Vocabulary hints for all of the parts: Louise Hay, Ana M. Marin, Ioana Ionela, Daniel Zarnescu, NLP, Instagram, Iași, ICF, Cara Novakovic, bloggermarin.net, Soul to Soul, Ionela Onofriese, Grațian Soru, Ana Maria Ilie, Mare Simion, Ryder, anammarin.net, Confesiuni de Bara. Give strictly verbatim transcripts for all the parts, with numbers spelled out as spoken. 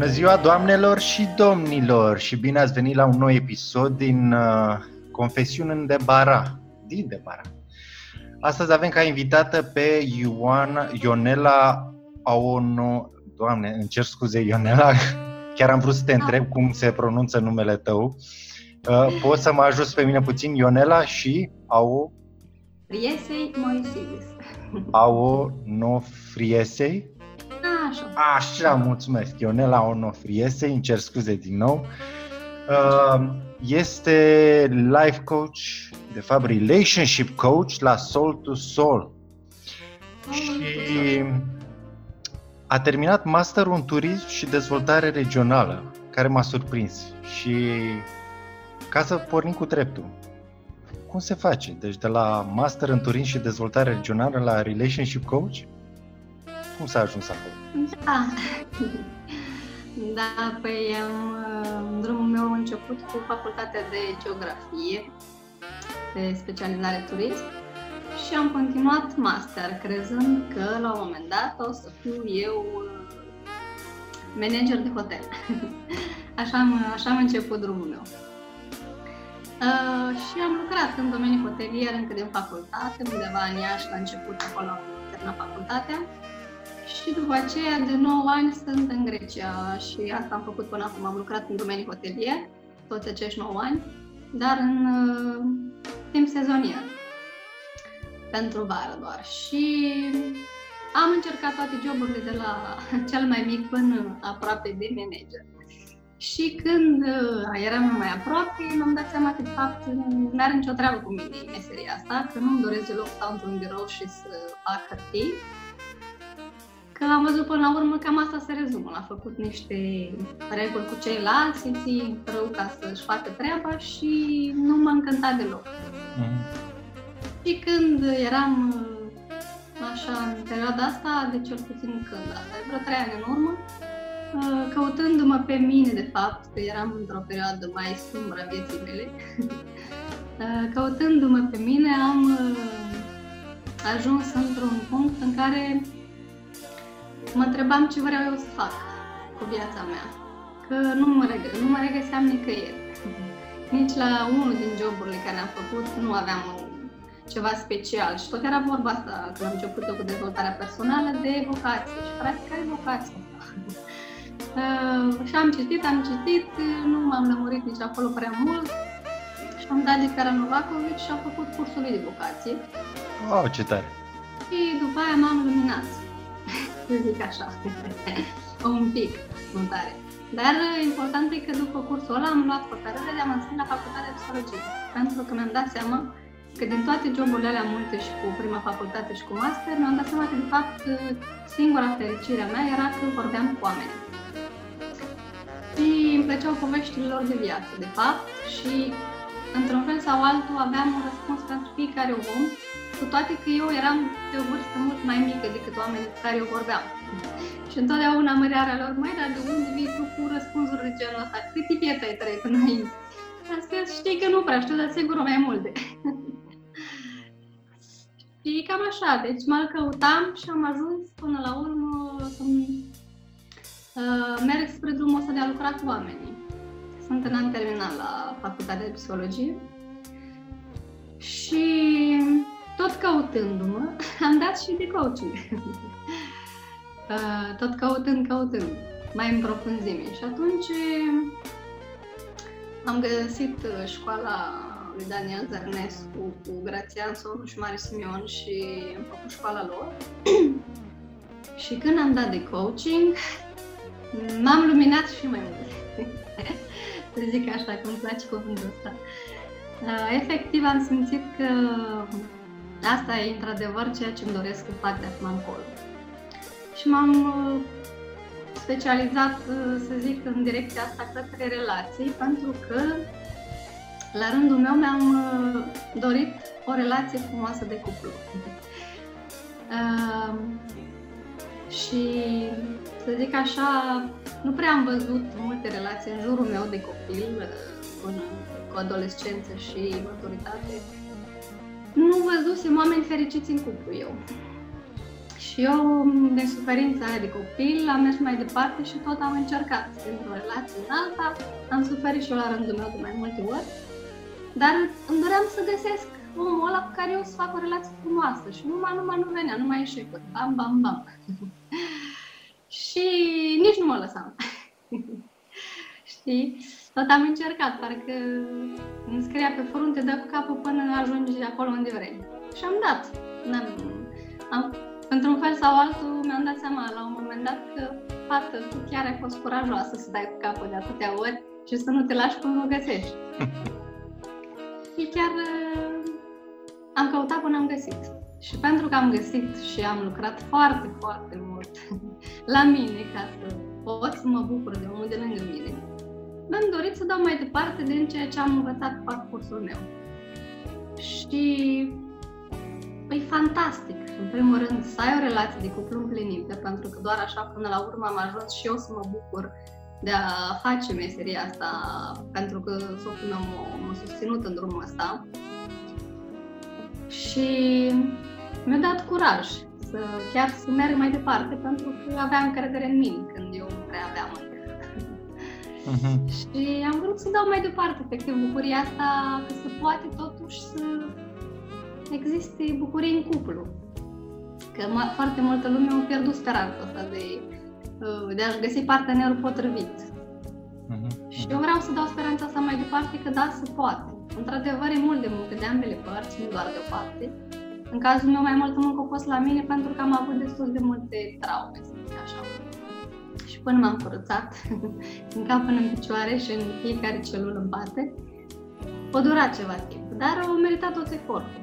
Bună ziua, doamnelor și domnilor, și bine ați venit la un nou episod din uh, Confesiuni de Bara, din de Bara. Astăzi avem ca invitată pe Ioana Ionela Ono... Doamne, îmi cer scuze, Ionela, chiar am vrut să te întreb cum se pronunță numele tău. Uh, poți să mă ajuți pe mine puțin, Ionela și Ao... Friesei Moisides. Ao no Friesei? Așa. Așa, mulțumesc. Ionela Onofriese, îmi cer scuze din nou. Este life coach, de fapt relationship coach la Soul to Soul. Și a terminat masterul în turism și dezvoltare regională, care m-a surprins. Și ca să pornim cu dreptul, cum se face? Deci de la master în turism și dezvoltare regională la relationship coach? Cum s-a ajuns acolo? Da, da păi am, drumul meu a început cu facultatea de geografie, de specializare turism și am continuat master, crezând că la un moment dat o să fiu eu manager de hotel. Așa am, așa am început drumul meu. Uh, și am lucrat în domeniul hotelier încă din facultate, undeva în Iași, la început, acolo am terminat facultatea. Și după aceea, de nouă ani, sunt în Grecia și asta am făcut până acum. Am lucrat în domeniul hotelier, toți acești nouă ani, dar în uh, timp sezonier, pentru vară doar. Și am încercat toate joburile de la cel mai mic până aproape de manager. Și când uh, eram mai aproape, mi-am dat seama că, de fapt, nu are nicio treabă cu mine meseria asta, că nu-mi doresc deloc să stau într-un birou și să fac hârtii. Că am văzut până la urmă cam asta se rezumă. L-a făcut niște reguli cu ceilalți, îi ții rău ca să-și facă treaba și nu m-a încântat deloc. Mm-hmm. Și când eram așa în perioada asta, de cel puțin când asta, vreo trei ani în urmă, căutându-mă pe mine de fapt, că eram într-o perioadă mai sumbră vieții mele, căutându-mă pe mine am ajuns într-un punct în care mă întrebam ce vreau eu să fac cu viața mea, că nu mă, regă, nu mă regăseam nicăieri. Nici la unul din joburile care am făcut nu aveam ceva special și tot era vorba asta, când am început eu cu dezvoltarea personală, de vocație și practic care e vocația asta? Și am citit, am citit, nu m-am lămurit nici acolo prea mult și am dat de Cara Novakovic și am făcut cursul lui de vocație. Wow, ce tare! Și după aia m-am luminat. Zic așa, un pic, nu tare. Dar important e că după cursul ăla am luat hotărârea de a mă înscrie la facultatea de psihologie, pentru că mi-am dat seama că din toate joburile alea multe și cu prima facultate și cu master, mi-am dat seama că de fapt singura fericire a mea era că vorbeam cu oameni. Și îmi plăceau poveștile lor de viață, de fapt, și într-un fel sau altul aveam un răspuns pentru fiecare om, cu toate că eu eram de o vârstă mult mai mică decât oamenii cu care eu vorbeam. Și întotdeauna mărearea lor, măi, dar de unde vii tu cu răspunsuri de genul ăsta? Cât tipiet ai trăit înainte? Astăzi știi că nu prea știu, dar sigur mai multe. Și cam așa, deci mă căutam și am ajuns până la urmă să uh, merg spre drumul ăsta de a lucra cu oamenii. Sunt în an terminal la facultatea de psihologie și tot căutându-mă, am dat și de coaching. Tot căutând, căutând, mai în profunzime. Și atunci am găsit școala lui Daniel Zarnescu cu Grațian, Soru și Mare Simion și am făcut școala lor. Și când am dat de coaching, m-am luminat și mai mult. Să zic așa, că îmi place cuvântul ăsta. Efectiv am simțit că asta e într-adevăr ceea ce îmi doresc să fac de acum încolo. Și m-am specializat, să zic, în direcția asta către relații, pentru că la rândul meu mi-am dorit o relație frumoasă de cuplu. Uh, și, să zic așa, nu prea am văzut multe relații în jurul meu de copil, până cu adolescență și maturitate. Nu văzusem oameni fericiți în cuplu eu. Și eu, din suferința aia de copil, am mers mai departe și tot am încercat. Într-o relație în alta, am suferit și eu la rândul meu de mai multe ori, dar îmi doream să găsesc omul ăla cu care eu să fac o relație frumoasă și numai, numai nu venea, numai eșecuri, bam, bam, bam. Și nici nu mă lăsam. Știi? Tot am încercat, parcă îmi scria pe frunte, dă cu capul până ajungi acolo unde vrei. Și am dat. N-am, am, într-un fel sau altul mi-am dat seama la un moment dat că, fată, tu chiar ai fost curajoasă să dai cu capul de atâtea ori și să nu te lași până o găsești. Și chiar am căutat până am găsit. Și pentru că am găsit și am lucrat foarte, foarte mult la mine ca să pot să mă bucur de omul de lângă mine, mi-am dorit să dau mai departe din ceea ce am învățat pe parcursul meu. Și e fantastic, în primul rând, să ai o relație de cuplu împlinită, pentru că doar așa până la urmă am ajuns și eu să mă bucur de a face meseria asta, pentru că soțul meu m-a, m-a susținut în drumul ăsta. Și mi-a dat curaj să chiar să merg mai departe, pentru că aveam încredere în mine când eu nu prea aveam încă. Uh-huh. Și am vrut să dau mai departe, efectiv, bucuria asta, că se poate totuși să existe bucurie în cuplu. Că m- foarte multă lume a pierdut speranța asta de, de a-și găsi partenerul potrivit. Uh-huh. Și eu vreau să dau speranța asta mai departe, că da, se poate. Într-adevăr, e mult de muncă de ambele părți, nu doar de o parte. În cazul meu, mai multă muncă a fost la mine, pentru că am avut destul de multe traume, să zic așa. Și până m-am curățat, în cap până în picioare și în fiecare celulă în parte, o dura ceva timp, dar au meritat tot efortul.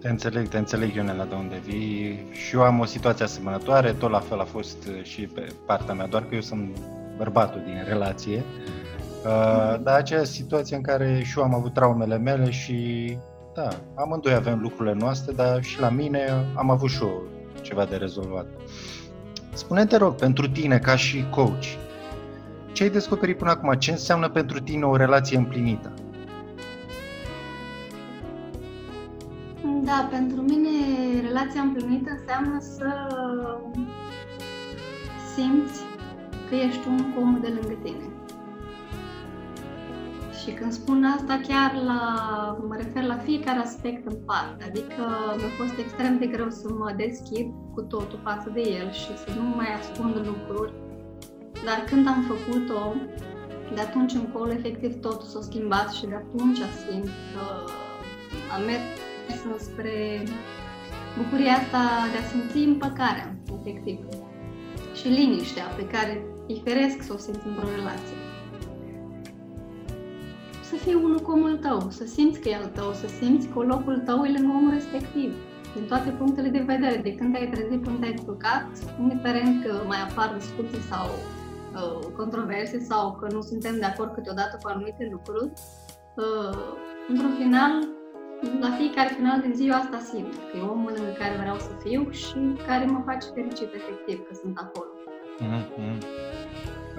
Te înțeleg, te înțeleg, Ionela, de unde vii. Și eu am o situație asemănătoare, tot la fel a fost și pe partea mea, doar că eu sunt bărbatul din relație. Mm-hmm. Dar aceea situație în care și eu am avut traumele mele și, da, amândoi avem lucrurile noastre, dar și la mine am avut și eu ceva de rezolvat. Spune-te, rog, pentru tine, ca și coach, ce ai descoperit până acum? Ce înseamnă pentru tine o relație împlinită? Da, pentru mine relația împlinită înseamnă să simți că ești un om de lângă tine. Și când spun asta, chiar la, mă refer la fiecare aspect în parte, adică mi-a fost extrem de greu să mă deschid cu totul față de el și să nu mai ascund lucruri, dar când am făcut-o, de atunci încolo, efectiv, totul s-a schimbat și de atunci simt că am mers înspre bucuria asta de a simți împăcarea, efectiv, și liniștea pe care îi feresc să o simți într-o relație. Să fii unul cu omul tău, să simți că e al tău, să simți că locul tău e lângă omul respectiv, din toate punctele de vedere, de când ai trezit până te-ai culcat, indiferent că mai apar discuții sau uh, controverse sau că nu suntem de acord câteodată cu anumite lucruri, uh, într-un final, la fiecare final din ziua asta simt că e omul în care vreau să fiu și care mă face fericit, efectiv, că sunt acolo. Mm-hmm.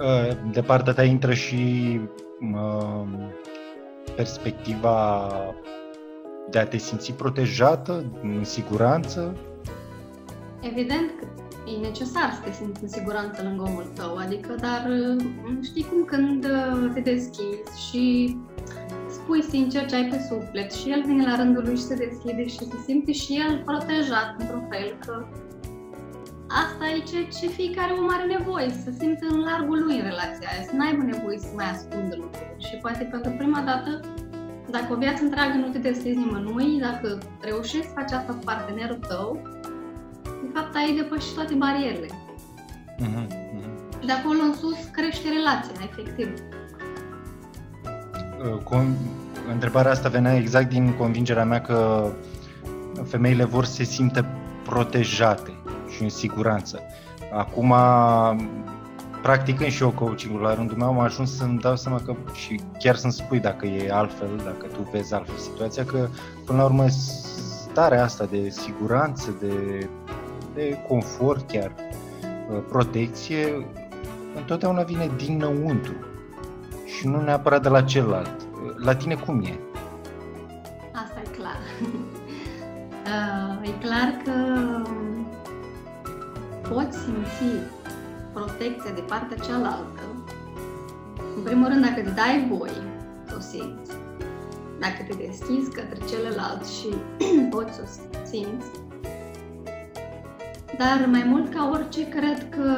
Uh, de partea ta intră și uh... perspectiva de a te simți protejată, în siguranță? Evident că e necesar să te simți în siguranță lângă omul tău, adică, dar știi cum, când te deschizi și spui sincer ce ai pe suflet și el vine la rândul lui și se deschide și se simte și el protejat într-un fel, că asta e ceea ce fiecare om are nevoie, să simtă în largul lui în relația aia, să n-aibă nevoie să mai ascundă lucruri. Și poate pentru prima dată, dacă o viață întreagă nu te deschizi nimănui, dacă reușești să faci asta cu partenerul tău, de fapt ai depășit toate barierele. Uh-huh, uh-huh. De acolo în sus crește relația, efectiv. Uh, com- întrebarea asta venea exact din convingerea mea că femeile vor să se simtă protejate și în siguranță. Acum, practicând și eu coaching-ul la rândul meu, am ajuns să-mi dau seama că, și chiar să-mi spui dacă e altfel, dacă tu vezi altfel situația, că până la urmă starea asta de siguranță, de, de confort chiar, protecție, întotdeauna vine dinăuntru și nu neapărat de la celălalt. La tine cum e? Asta e clar. E clar că simți protecția de partea cealaltă, în primul rând, dacă îți dai voie să o simți, dacă te deschizi către celălalt și poți să o simți, dar mai mult ca orice, cred că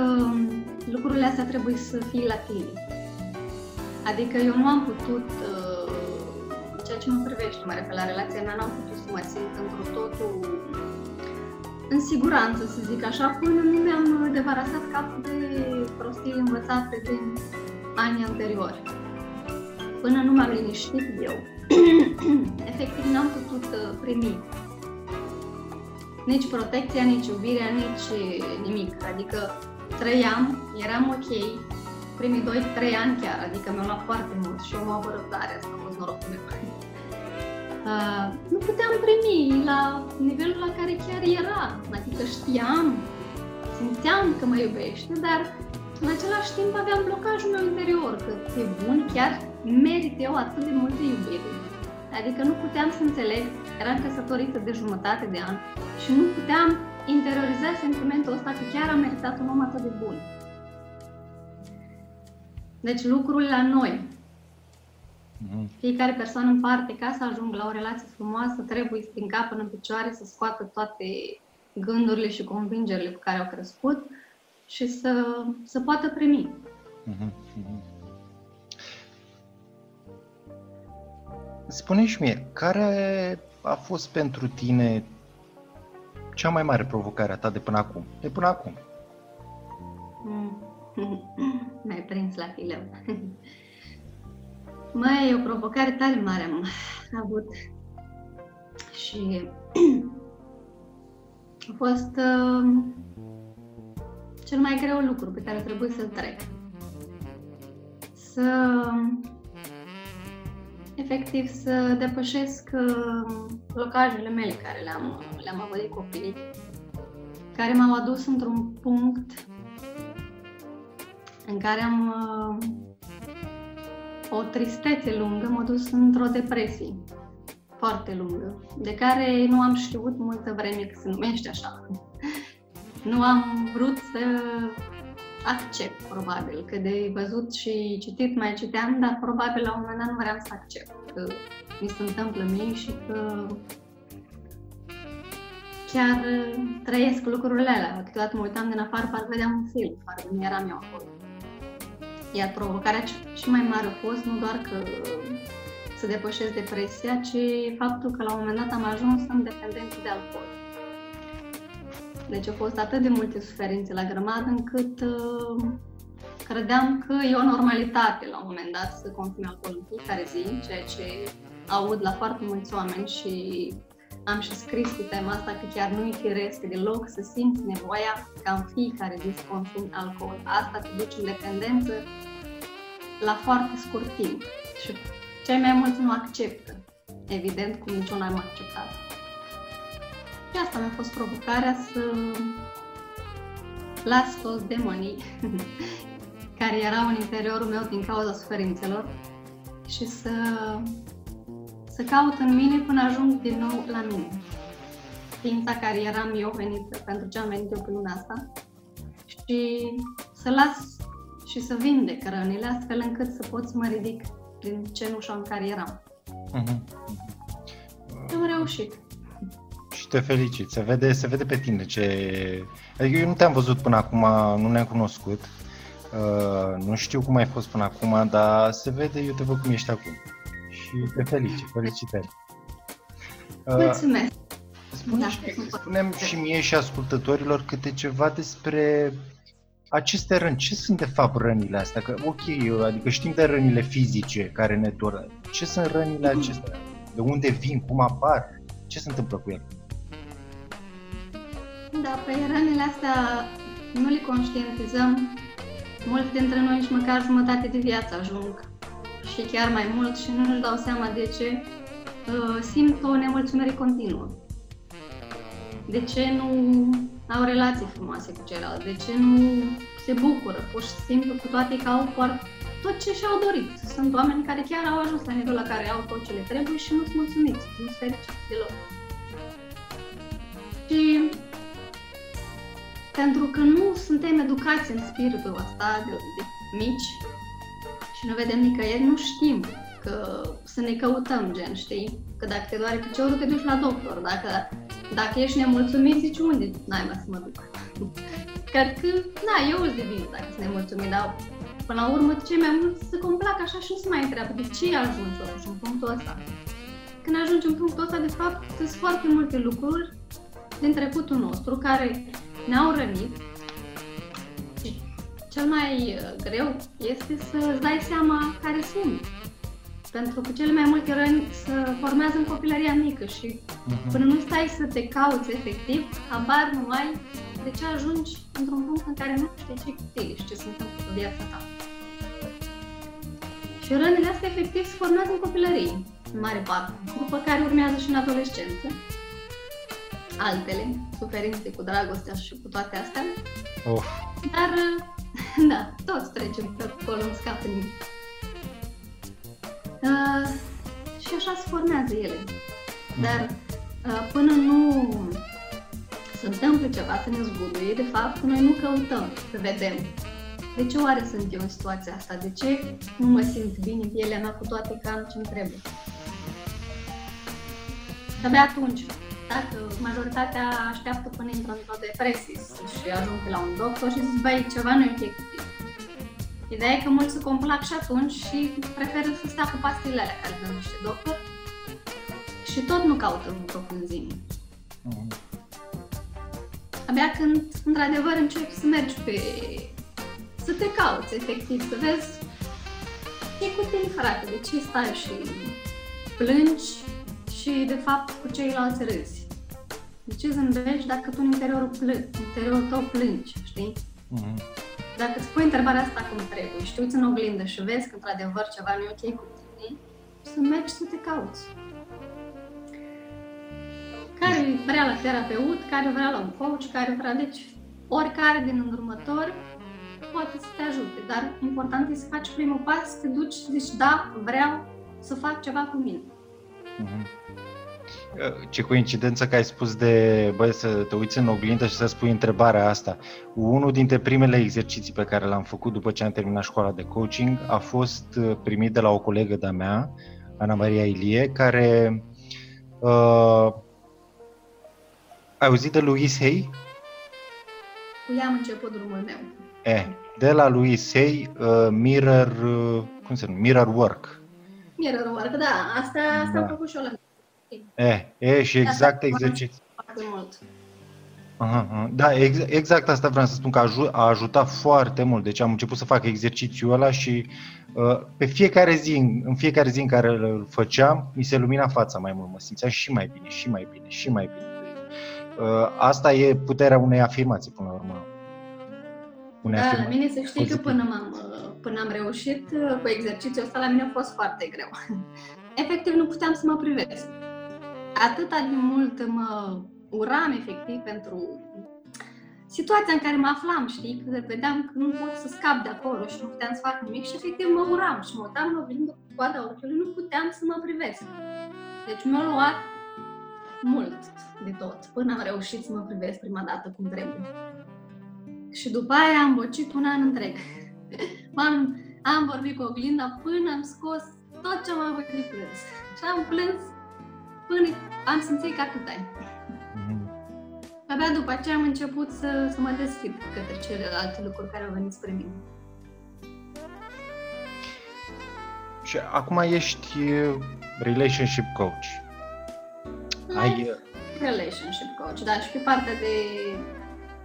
lucrurile astea trebuie să fie la tine. Adică eu nu am putut, ceea ce mă privește, mă refer la relația mea, nu am putut să mă simt într-o totul în siguranță, să zic așa, până nu mi-am debarasat capul de prostii învățate din anii anteriori. Până nu m-am liniștit eu, efectiv n-am putut primi nici protecția, nici iubirea, nici nimic. Adică trăiam, eram ok, primii doi trei ani chiar, adică mi-au luat foarte mult și eu m-au răbdare, asta a fost norocul meu. Uh, nu puteam primi la nivelul la care chiar era, adică știam, simțeam că mă iubește, dar în același timp aveam blocajul meu interior, că e bun, chiar merit eu atât de multe iubire. Adică nu puteam să înțeleg, eram căsătorită de jumătate de an și nu puteam interioriza sentimentul ăsta că chiar am meritat un om atât de bun. Deci lucrul la noi. Fiecare persoană în parte, ca să ajung la o relație frumoasă, trebuie din cap până în picioare să scoată toate gândurile și convingerile cu care au crescut și să, să poată primi. Spune-și mie, care a fost pentru tine cea mai mare provocare a ta de până acum? De până acum. M-ai prins la fileu. Măi, o provocare tare mare am avut și a fost uh, cel mai greu lucru pe care trebuie să-l trec. Să, efectiv, să depășesc uh, blocajele mele care le-am, le-am avut de copii, care m-au adus într-un punct în care am uh, o tristețe lungă, m-a dus într-o depresie foarte lungă, de care nu am știut multă vreme că se numește așa. Nu am vrut să accept, probabil, că de văzut și citit mai citeam, dar probabil la un moment dat nu vreau să accept că mi se întâmplă mie și că chiar trăiesc lucrurile alea. Câteodată mă uitam din afară, parcă vedeam un film, parcă nu eram eu acolo. Iar provocarea și mai mare a fost nu doar că să depășesc depresia, ci faptul că la un moment dat am ajuns să am dependență de alcool. Deci au fost atât de multe suferințe la grămadă încât uh, credeam că e o normalitate la un moment dat să consumi alcool în fiecare zi, ceea ce aud la foarte mulți oameni și am și scris pe tema asta că chiar nu-i firesc deloc să simți nevoia ca în fiecare zi să consumi alcool. Asta te duce în dependență la foarte scurt timp și cei mai mulți nu acceptă, evident, cum nici eu n-am acceptat. Și asta mi-a fost provocarea, să las toți demonii care erau în interiorul meu din cauza suferințelor și să să caut în mine până ajung din nou la mine. Ființa care eram eu venită, pentru ce am venit eu pe lumea asta, și să las și să vindec rănile astfel încât să pot să mă ridic din cenușa în care eram. Mm-hmm. Am reușit. Și te felicit, se vede, se vede pe tine ce... Adică eu nu te-am văzut până acum, nu ne-am cunoscut, uh, nu știu cum ai fost până acum, dar se vede, eu te văd cum ești acum. Și te felicit, felicitări! Mulțumesc! Spune-mi da, spune-mi și mie și ascultătorilor câte ceva despre aceste răni. Ce sunt de fapt rănile astea? Că, ok, adică știm de rănile fizice care ne dură. Ce sunt rănile acestea? De unde vin? Cum apar? Ce se întâmplă cu ele? Da, păi rănile astea nu le conștientizăm. Mulți dintre noi nici măcar jumătate de viață ajung. Și chiar mai mult și nu își dau seama de ce simt o nemulțumire continuă. De ce nu au relații frumoase cu ceilalți, de ce nu se bucură, pur și simplu, cu toate că au tot ce și-au dorit. Sunt oameni care chiar au ajuns la nivelul la care au tot ce le trebuie și nu sunt mulțumiți, nu sunt fericiți deloc. Și pentru că nu suntem educați în spiritul ăsta de, de mici și nu vedem nicăieri, nu știm că să ne căutăm, gen, știi? Că dacă te doare piciorul, te duci la doctor, dacă, dacă ești nemulțumit, zici unde n-ai mai să mă duc. Cred că, da, eu îți devin dacă sunt nemulțumit, dar până la urmă cei mai mulți se complac așa și nu se mai întreabă de ce ajungi aici, în punctul ăsta. Când ajungi în punctul ăsta, de fapt, sunt foarte multe lucruri din trecutul nostru care ne-au rănit și cel mai greu este să-ți dai seama care sunt. Pentru că cele mai multe răni se formează în copilăria mică și până nu stai să te cauți efectiv, habar nu ai de ce ajungi într-un punct în care nu știi ce ești, ce se întâmplă cu viața ta. Și rănile astea efectiv se formează în copilărie, în mare parte, după care urmează și în adolescență. Altele, suferințe cu dragostea și cu toate astea. Of. Dar, da, toți trecem pe acolo în scap în mine. Uh, și așa se formează ele. Dar uh, până nu se întâmplă ceva, să ne zguduie, de fapt, noi nu căutăm să vedem de ce oare sunt eu în situația asta, de ce nu mă simt bine pielea mea cu toate că am ce-mi trebuie. Abia atunci, dacă majoritatea așteaptă până intră într-o depresie și ajunge la un doctor și zice, băi, ceva nu e ok. Ideea e că mulți se complac și atunci și preferă să stea cu pastilele alea care dă niște doctor și tot nu caută în profunzime. Mm. Abia când, într-adevăr, începi să mergi pe... să te cauți, efectiv, să vezi ce e cu tine, frate, de ce stai și plângi și, de fapt, cu ceilalți râzi. De ce zâmbești dacă tu în interiorul, plân, interiorul tău plângi, știi? Mm. Dacă îți pui întrebarea asta cum trebuie și te uiți în oglindă și vezi că într-adevăr ceva nu e ok cu tine, să mergi să te cauți. Care vrea la terapeut, care vrea la un coach, care vrea... Deci, oricare din îndrumători poate să te ajute, dar important e să faci primul pas, să te duci și zici, da, vreau să fac ceva cu mine. Ce coincidență că ai spus de, bă, să te uiți în oglindă și să-ți pui întrebarea asta. Unul dintre primele exerciții pe care l-am făcut după ce am terminat școala de coaching a fost primit de la o colegă de-a mea, Ana Maria Ilie, care... Uh, ai auzit de Louise Hay? Cu ea am început drumul meu. Eh, de la Louise Hay, uh, mirror, uh, cum se numește? Mirror work. Mirror work, da, asta, asta da. Am făcut și eu la... E, e, și exact exerciții. Da, ex- exact asta vreau să spun, că a ajutat foarte mult. Deci am început să fac exercițiul ăla și uh, pe fiecare zi, în fiecare zi în care îl făceam, mi se lumina fața mai mult, mă simțeam și mai bine, și mai bine, și mai bine. Uh, asta e puterea unei afirmații, până la urmă. Unei da, la mine să știi pozitiv. Că până am, până am reușit cu exercițiul ăsta, la mine a fost foarte greu. Efectiv, nu puteam să mă privesc. Atâta de mult mă uram, efectiv, pentru situația în care mă aflam, știi? Că vedeam că nu pot să scap de acolo și nu puteam să fac nimic și, efectiv, mă uram și mă uitam lovindă cu coada ochiului, nu puteam să mă privesc. Deci mi-a luat mult de tot, până am reușit să mă privesc prima dată cum trebuie. Și după aia am bocit un an întreg. am, am vorbit cu oglinda până am scos tot ce am avut de plâns. Și am plâns până am simțit că atât ai. Mm-hmm. Abia după aceea am început să, să mă deschid către celelalte lucruri care au venit spre mine. Și acum ești relationship coach. Ai... Relationship coach, da, și pe partea de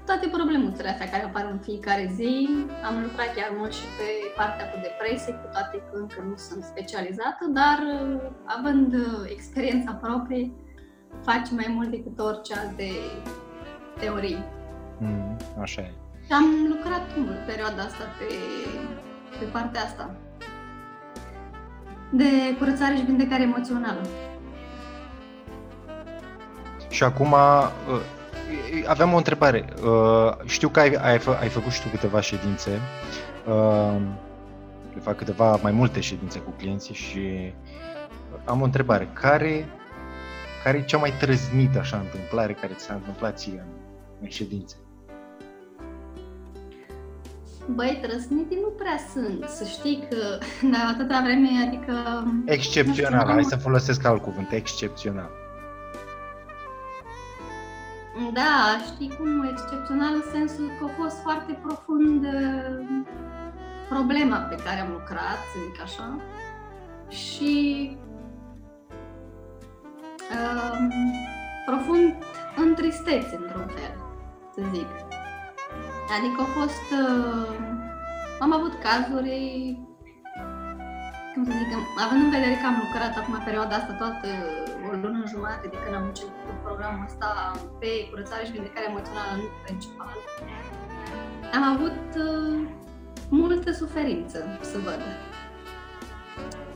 toate problemuțele astea care apar în fiecare zi. Am lucrat chiar mult și pe partea cu depresie, cu toate că încă nu sunt specializată, dar având experiența proprie, faci mai mult decât orice alte teorii. Mm, așa e. Și am lucrat mult perioada asta pe, pe partea asta de curățare și vindecare emoțională. Și acum... Aveam o întrebare. Uh, știu că ai, ai, fă, ai făcut și tu câteva ședințe, uh, de fapt câteva mai multe ședințe cu clienții și am o întrebare. Care, care e cea mai trăznită așa întâmplare care ți s-a întâmplat ție în, în ședințe? Băi, trăsnitii nu prea sunt, să știi că, dar atâta vreme, adică... Excepțional, hai să folosesc alt cuvânt, excepțional. Da, știi cum, excepțional în sensul că a fost foarte profund problema pe care am lucrat, să zic așa, și uh, profund în tristețe, într-un fel, să zic. Adică a fost, uh, am avut cazuri, cum să zic, având în vedere că am lucrat acum perioada asta toată o lună în jumătate de când am început programul ăsta pe curățare și vindecare emoțională în principal, am avut uh, multă suferință să văd.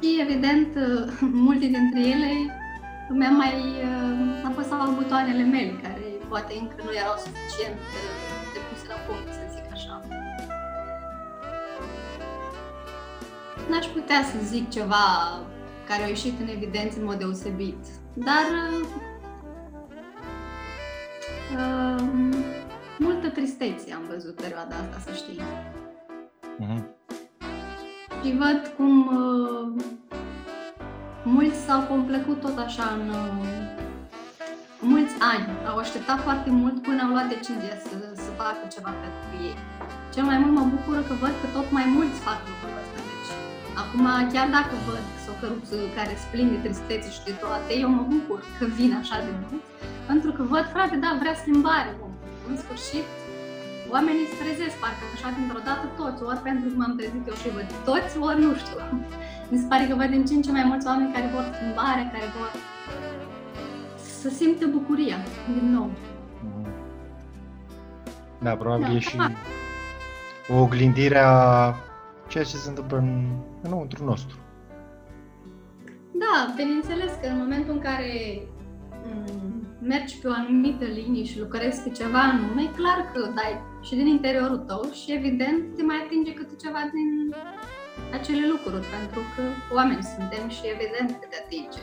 Și evident, uh, multe dintre ele mi-am mai uh, apăsat butoanele mele, care poate încă nu erau suficient uh, de puse la punct, să zic așa. N-aș putea să zic ceva care a ieșit în evidență în mod deosebit, dar uh, multă tristețe am văzut perioada asta, să știi. Uh-huh. Și văd cum uh, mulți s-au complăcut tot așa în uh, mulți ani, au așteptat foarte mult până au luat decizia să, să facă ceva pentru ei. Cel mai mult mă bucură că văd că tot mai mulți fac lucrul ăsta. Acum, chiar dacă văd socăruță care se plin de tristețe și de toate, eu mă bucur că vin așa de mult, pentru că văd, frate, da, vrea schimbare. În sfârșit, oamenii se trezesc, parcă așa dintr-o dată toți, ori pentru că m-am trezit eu și văd toți, ori nu știu. Mi se pare că văd din ce în ce mai mulți oameni care vor schimbare, care vor să simtă bucuria din nou. Da, probabil da, e și o oglindire a ceea ce se întâmplă în, înăuntru nostru. Da, bineînțeles că în momentul în care m- mergi pe o anumită linie și lucrezi pe ceva anume, e clar că dai și din interiorul tău și evident te mai atinge câte ceva din acele lucruri, pentru că oameni suntem și evident că te atinge.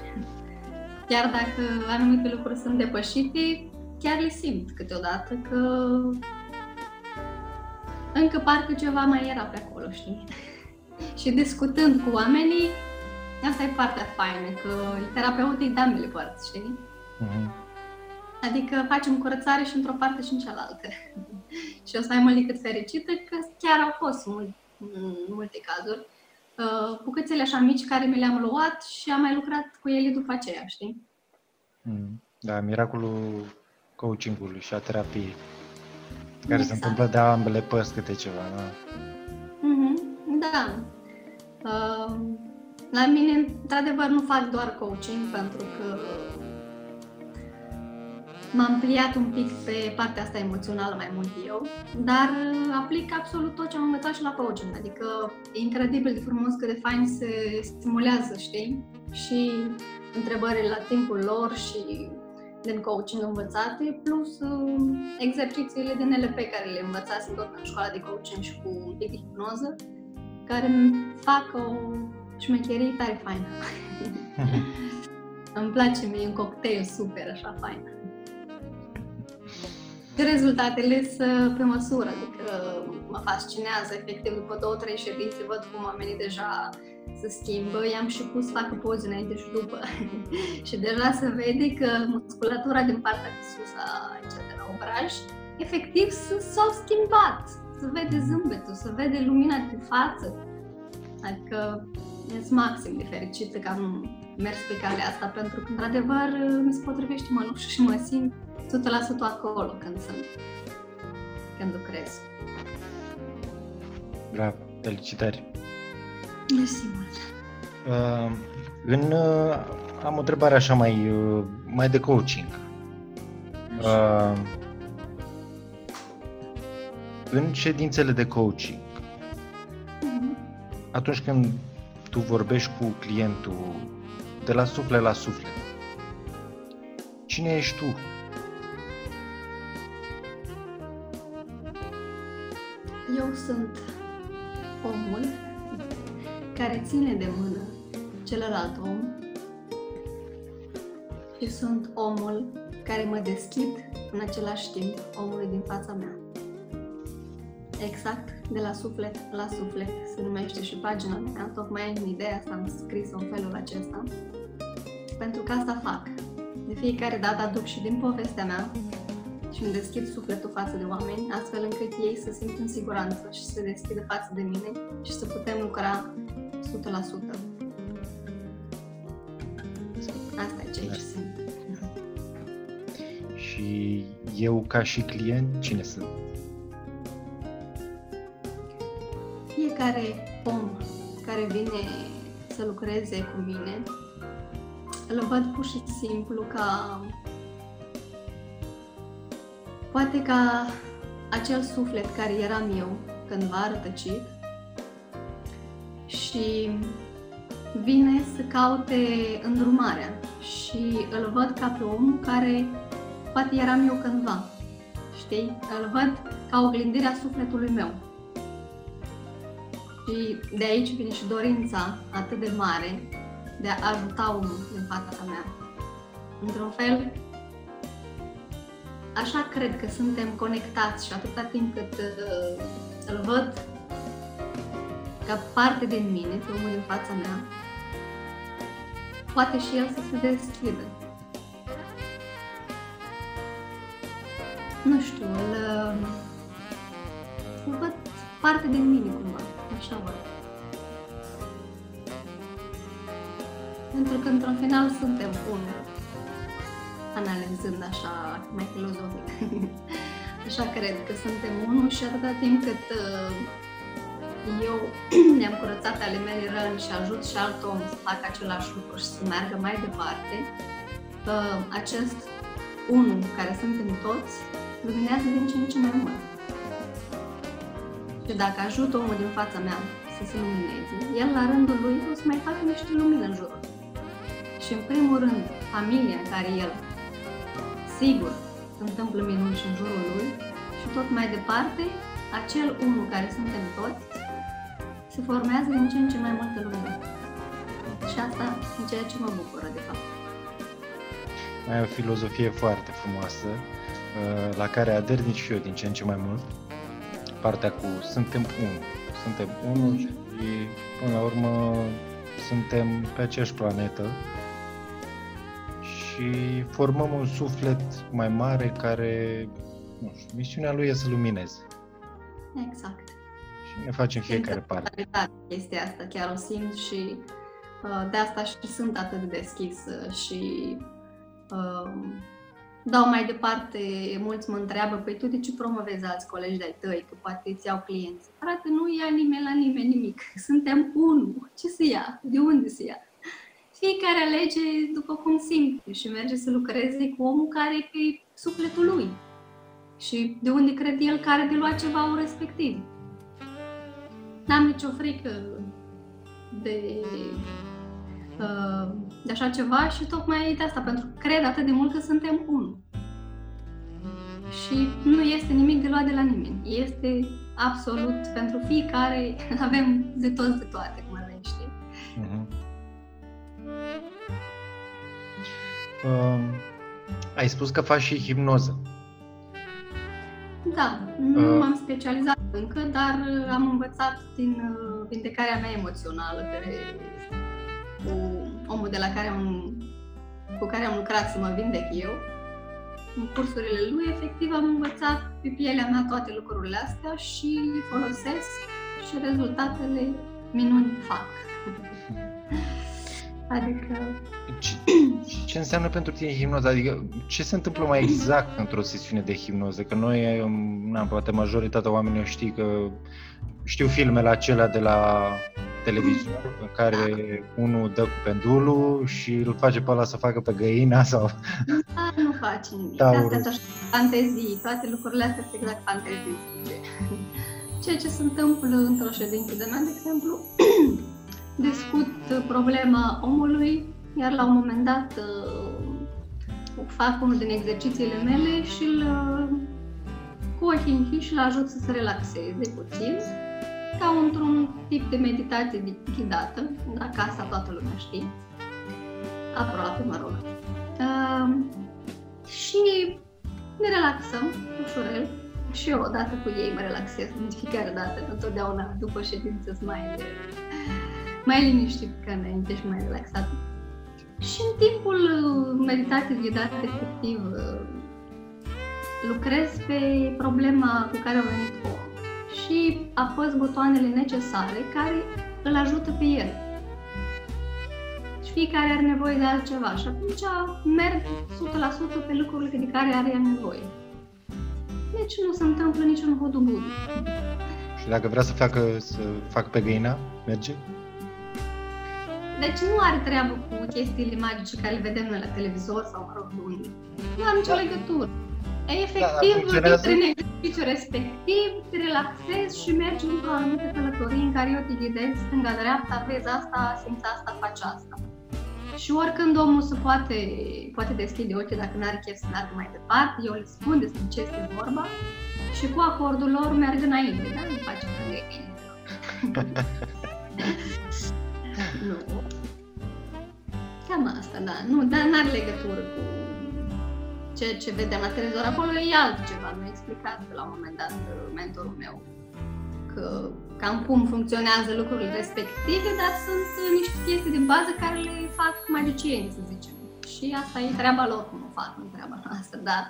Chiar dacă anumite lucruri sunt depășite, chiar le simt câteodată că încă parcă ceva mai era pe acolo, știi? Și discutând cu oamenii, asta e partea faină, că terapeutic de ambele părți, știi? Mm-hmm. Adică facem curățare și într-o parte și în cealaltă. Și o să mai mult decât fericită, că chiar au fost mult, multe cazuri. Bucățele așa mici care mi le-am luat și am mai lucrat cu ele după aceea, știi? Mm, da, miracolul coaching-ului și a terapiei care exact. Se întâmplă de ambele părți câte ceva, da? Mm-hmm, da. Uh, la mine, într-adevăr, nu fac doar coaching pentru că m-am pliat un pic pe partea asta emoțională mai mult eu, dar aplic absolut tot ce am învățat și la coaching, adică e incredibil de frumos cât de fain se stimulează, știi? Și întrebările la timpul lor și din coaching învățate, plus uh, exercițiile din N L P care le învățasem tot în școala de coaching și cu un pic de hipnoză, care îmi fac o șmecherie tare faină. Îmi place mie un cocktail super așa fain. Rezultatele sunt pe măsură, adică mă fascinează, efectiv după două, trei ședințe văd cum oamenii deja se schimbă, i-am și pus să facă poze înainte și după și deja se vede că musculatura din partea de sus a cea de la obraj, efectiv s-au schimbat, se vede zâmbetul, se vede lumina din față, adică sunt maxim de fericită că am mers pe calea asta pentru că, într-adevăr, mi se potrivește mănușul și mă simt o sută la sută acolo când sunt, când lucrez. Bravo, felicitări! Mersi mult! Uh, în, uh, am o întrebare așa mai, uh, mai de coaching. Uh, în ședințele de coaching, uh-huh. atunci când tu vorbești cu clientul de la suflet la suflet, cine ești tu? Eu sunt omul care ține de mână celălalt om și sunt omul care mă deschid în același timp omului din fața mea. Exact, de la suflet la suflet se numește și pagina mea, tocmai în ideea asta am scris-o în felul acesta, pentru că asta fac. De fiecare dată aduc și din povestea mea și îmi deschid sufletul față de oameni, astfel încât ei să simt în siguranță și să se deschidă față de mine și să putem lucra o sută la sută. Asta e ceea ce simt. Și eu ca și client, cine sunt? Fiecare om care vine să lucreze cu mine, îl văd pur și simplu ca poate ca acel suflet care eram eu cândva rătăcit și vine să caute îndrumarea și îl văd ca pe omul care poate eram eu cândva, știi? Îl văd ca oglindirea sufletului meu. Și de aici vine și dorința atât de mare de a ajuta omul din fața mea. Într-un fel, așa cred că suntem conectați și atâta timp cât uh, îl văd ca parte din mine, pe omul din fața mea, poate și el să se deschidă. Nu știu, îl, uh, îl văd parte din mine cumva, așa văd. Pentru că, într-un final, suntem unul, analizând așa, mai filozofic. Așa cred că suntem unul și atâta timp cât uh, eu ne-am curățat ale mele răni și ajut și alt om să facă același lucru și să meargă mai departe, uh, acest unul care suntem toți luminează din ce în ce mai mult. Și dacă ajut omul din fața mea să se lumineze, el la rândul lui o să mai facă niște lumină în jur. Și în primul rând, familia care el, sigur, întâmplă minuni și în jurul lui și tot mai departe, acel unul care suntem toți, se formează din ce în ce mai multe lume. Și asta e ceea ce mă bucură, de fapt. Ai o filozofie foarte frumoasă, la care ader nici eu din ce în ce mai mult. Partea cu suntem unul, suntem unul și până la urmă suntem pe aceeași planetă. Și formăm un suflet mai mare care, nu știu, misiunea lui e să lumineze. Exact. Și ne facem fiecare parte. Este asta, chiar o simt și uh, de asta și sunt atât de deschisă și uh, dau mai departe, mulți mă întreabă, păi tu de ce promovezi alți colegi de-ai tăi, că poate îți iau clienți? Frate, nu ia nimeni la nimeni nimic, suntem unul, ce să ia, de unde să ia? Fiecare alege după cum simte și merge să lucreze cu omul care e pe sufletul lui și de unde crede el că are de luat ceva ori respectiv. N-am nicio frică de, de așa ceva și tocmai de asta, pentru că cred atât de mult că suntem unul. Și nu este nimic de luat de la nimeni, este absolut pentru fiecare, avem de toți de toate, cum avem, știi? Uh-huh. Uh, ai spus că faci și hipnoză. Da, nu uh. m-am specializat încă, dar am învățat din uh, vindecarea mea emoțională care, cu omul de la care am, cu care am lucrat să mă vindec eu. În cursurile lui, efectiv, am învățat pe pielea mea toate lucrurile astea și le folosesc și rezultatele minuni fac. Adică... Ce, ce înseamnă pentru tine hipnoza? Adică ce se întâmplă mai exact într-o sesiune de hipnoză? Că noi, na, poate majoritatea oamenilor știi că știu filmele acelea de la televizor în care unul dă cu pendulul și îl face pe ăla să facă pe găina sau... Da, nu faci nimic. Da, astea sunt fantezii, toate lucrurile astea sunt exact fantezii. Ceea ce se întâmplă într-o ședință de mea, de exemplu, discut problema omului, iar la un moment dat uh, fac unul din exercițiile mele și îl, uh, cu ochii închiși îl ajut să se relaxeze puțin, ca într-un tip de meditație ghidată, dacă asta toată lumea știe, aproape, mă rog. Uh, și ne relaxăm ușurel, și eu odată cu ei mă relaxez de fiecare dată, întotdeauna după ședință sunt mai, mai liniștit ca înainte și mai relaxat. Și în timpul meditației ghidate efectiv lucrez pe problema cu care a venit omul și apăs butoanele necesare care îl ajută pe el. Și fiecare are nevoie de altceva și atunci merg o sută la sută pe lucrurile de care are nevoie. Deci nu se întâmplă niciun hodobudu. Și dacă vrea să facă, să facă pe găina, merge? Deci nu are treabă cu chestiile magice care le vedem noi la televizor sau, mă rog, unde. Nu are nicio legătură. Efectiv, prin exercițiul respectiv, te relaxezi și mergi într-o anumită călătorie în care eu te ghidezi stânga-dreapta, vezi asta, simți asta, faci asta. Și oricând omul se poate, poate deschide ochii dacă n-are chef să meargă mai departe, eu le spun despre ce este vorba și cu acordul lor merg înainte, da? Nu face până Nu. Cam asta, da. Nu, dar n-are legătură cu ceea ce vedeam la televizor. Acolo e altceva. Mi-a explicat la un moment dat mentorul meu că cam cum funcționează lucrurile respective, dar sunt niște chestii de bază care le fac magicieni, să zicem. Și asta e treaba lor, cum o fac, nu treaba noastră. Dar,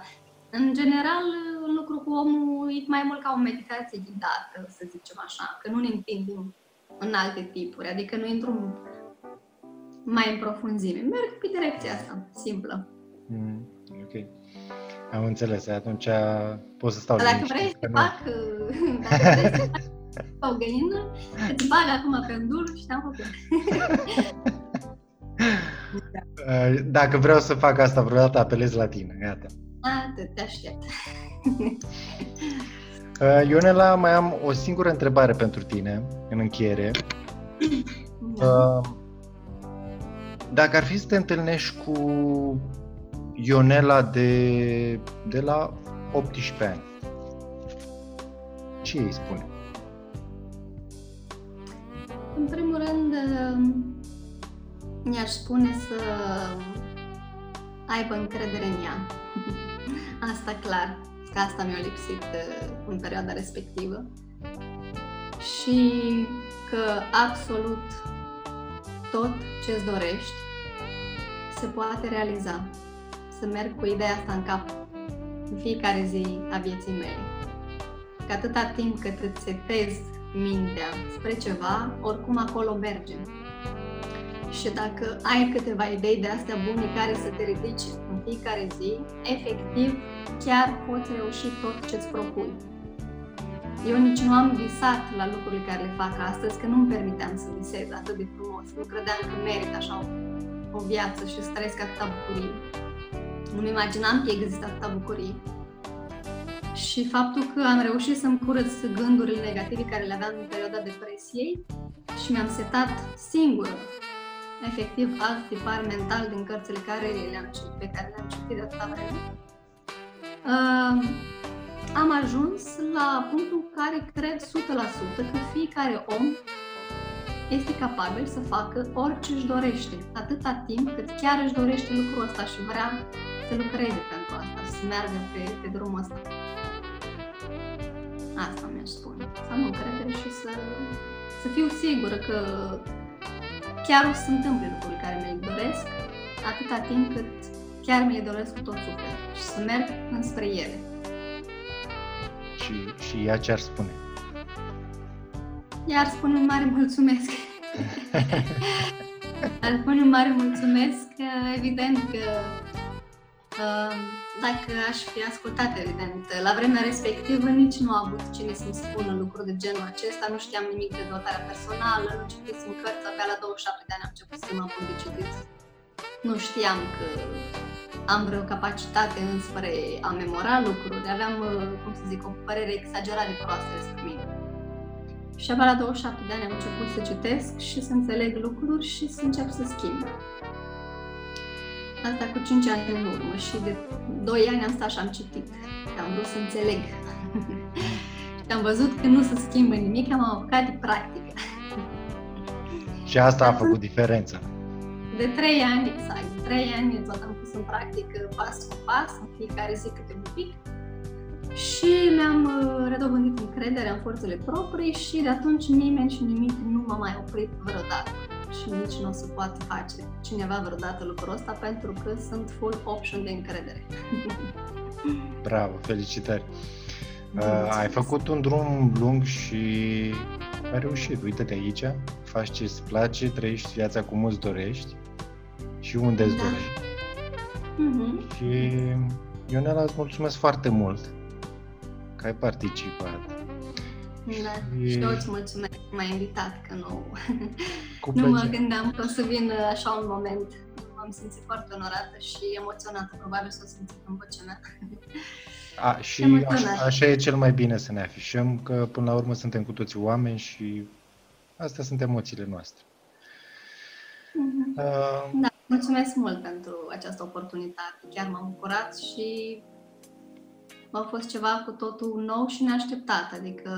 în general, un lucru cu omul e mai mult ca o meditație ghidată, să zicem așa, că nu ne împingem în alte tipuri, adică nu intru mai în profunzime. Merg pe direcția asta, simplă. Mm, ok. Am înțeles. Atunci pot să stau liniștit. Dacă vrei să fac, dacă vrei să fac o găină, îți bag acum pe îndurul și te-am făcut. Dacă vreau să fac asta vreodată, apelez la tine. Iată. Atât, te aștept. Ionela, mai am o singură întrebare pentru tine, în încheiere. Dacă ar fi să te întâlnești cu Ionela de, de la optsprezece ani, ce îi spune? În primul rând, mi-aș spune să aibă încredere în ea. Asta clar. Că asta mi-a lipsit în perioada respectivă și că absolut tot ce-ți dorești se poate realiza. Să merg cu ideea asta în cap în fiecare zi a vieții mele. Că atâta timp cât îți setezi mintea spre ceva, oricum acolo mergem. Și dacă ai câteva idei de astea bune care să te ridici în fiecare zi, efectiv, chiar poți reuși tot ce-ți propui. Eu nici nu am visat la lucrurile care le fac astăzi, că nu-mi permiteam să visez atât de frumos. Nu credeam că merit așa o, o viață și să trăiesc atâta bucurie. Nu-mi imaginam că există atâta bucurie. Și faptul că am reușit să-mi curăț gândurile negative care le aveam în perioada depresiei și mi-am setat singură efectiv alt tipar mental din cărțile care le-am citit, pe care le-am citit de atâta vreme. Uh, am ajuns la punctul în care cred o sută la sută că fiecare om este capabil să facă orice își dorește, atâta timp cât chiar își dorește lucrul ăsta și vrea să lucreze pentru asta, să meargă pe, pe drumul ăsta. Asta mi-aș spune. Să am încredere și să, să fiu sigură că chiar o să se întâmple lucrurile care mi-le doresc, atâta timp cât chiar mi-le doresc cu tot sufletul și să merg înspre ele. Și, și ea ce ar spune? Ea ar spune un mare mulțumesc. Ar spune un mare mulțumesc, evident că dacă aș fi ascultat, evident, la vremea respectivă nici nu a avut cine să-mi spună lucruri de genul acesta, nu știam nimic de dotarea personală, nu citisem cărți, abia la douăzeci și șapte de ani am început să mă apuc de citit. Nu știam că am vreo capacitate înspre a memora lucruri, aveam, cum să zic, o părere exagerat de proastă despre mine. Și abia la douăzeci și șapte de ani am început să citesc și să înțeleg lucruri și să încep să schimb. Asta cu cinci ani în urmă și de doi ani am stat și am citit, că am vrut să înțeleg. Și am văzut că nu se schimbă nimic, am apucat de practică. Și asta a făcut diferența. De trei ani, exact. De trei ani tot am pus în practică, pas cu pas, în fiecare zi câte un pic. și mi-am redobândit încrederea în forțele proprii și de atunci nimeni și nimic nu m-a mai oprit vreodată. Și nici nu o să poate face cineva vreodată lucrul ăsta, pentru că sunt full option de încredere. Bravo, felicitări! Uh, ai făcut un drum lung și ai reușit. Uite-te aici, faci ce-ți place, trăiești viața cum îți dorești și unde îți da. dorești. Uh-huh. Și Ionela, îți mulțumesc foarte mult că ai participat. Da, și eu îți mulțumesc că m-ai invitat, că nu, nu mă gândeam că o să vin așa un moment. M-am simțit foarte onorată și emoționată, probabil să o simțit în vocea mea. A, și așa, așa e cel mai bine să ne afișăm, că până la urmă suntem cu toți oameni și astea sunt emoțiile noastre. Mm-hmm. Uh, da, mulțumesc mult pentru această oportunitate, chiar m-am bucurat și a fost ceva cu totul nou și neașteptat, adică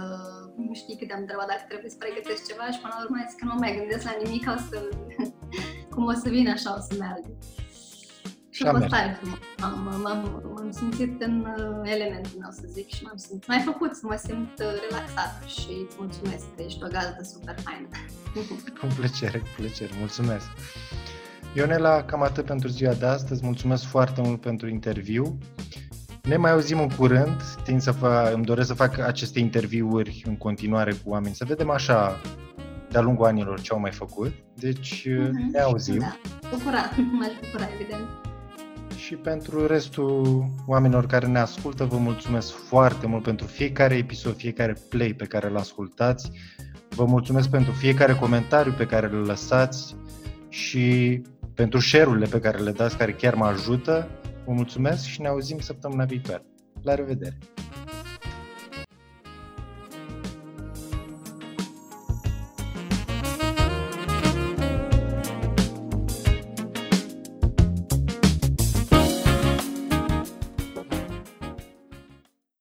nu știi cât am întrebat dacă trebuie să pregătesc ceva și până la urmă zic că nu mai gândesc la nimic, o să, cum o să vin așa, o să meargă. Și a fost tare frumos. M-am, m-am, m-am simțit în elementul meu, să zic, și m-am simțit mai făcut, să mă simt relaxată și îți mulțumesc că ești o gazdă super faină. Cu plăcere, cu plăcere, mulțumesc. Ionela, cam atât pentru ziua de astăzi, mulțumesc foarte mult pentru interviu. Ne mai auzim în curând, tind să fac, îmi doresc să fac aceste interviuri în continuare cu oameni, să vedem așa de-a lungul anilor ce au mai făcut, deci mm-hmm. ne auzim. Da, bucurat, m-aș bucura, evident. Și pentru restul oamenilor care ne ascultă, vă mulțumesc foarte mult pentru fiecare episod, fiecare play pe care îl ascultați. Vă mulțumesc pentru fiecare comentariu pe care îl lăsați și pentru share-urile pe care le dați, care chiar mă ajută. Vă mulțumesc și ne auzim săptămâna viitoare. La revedere!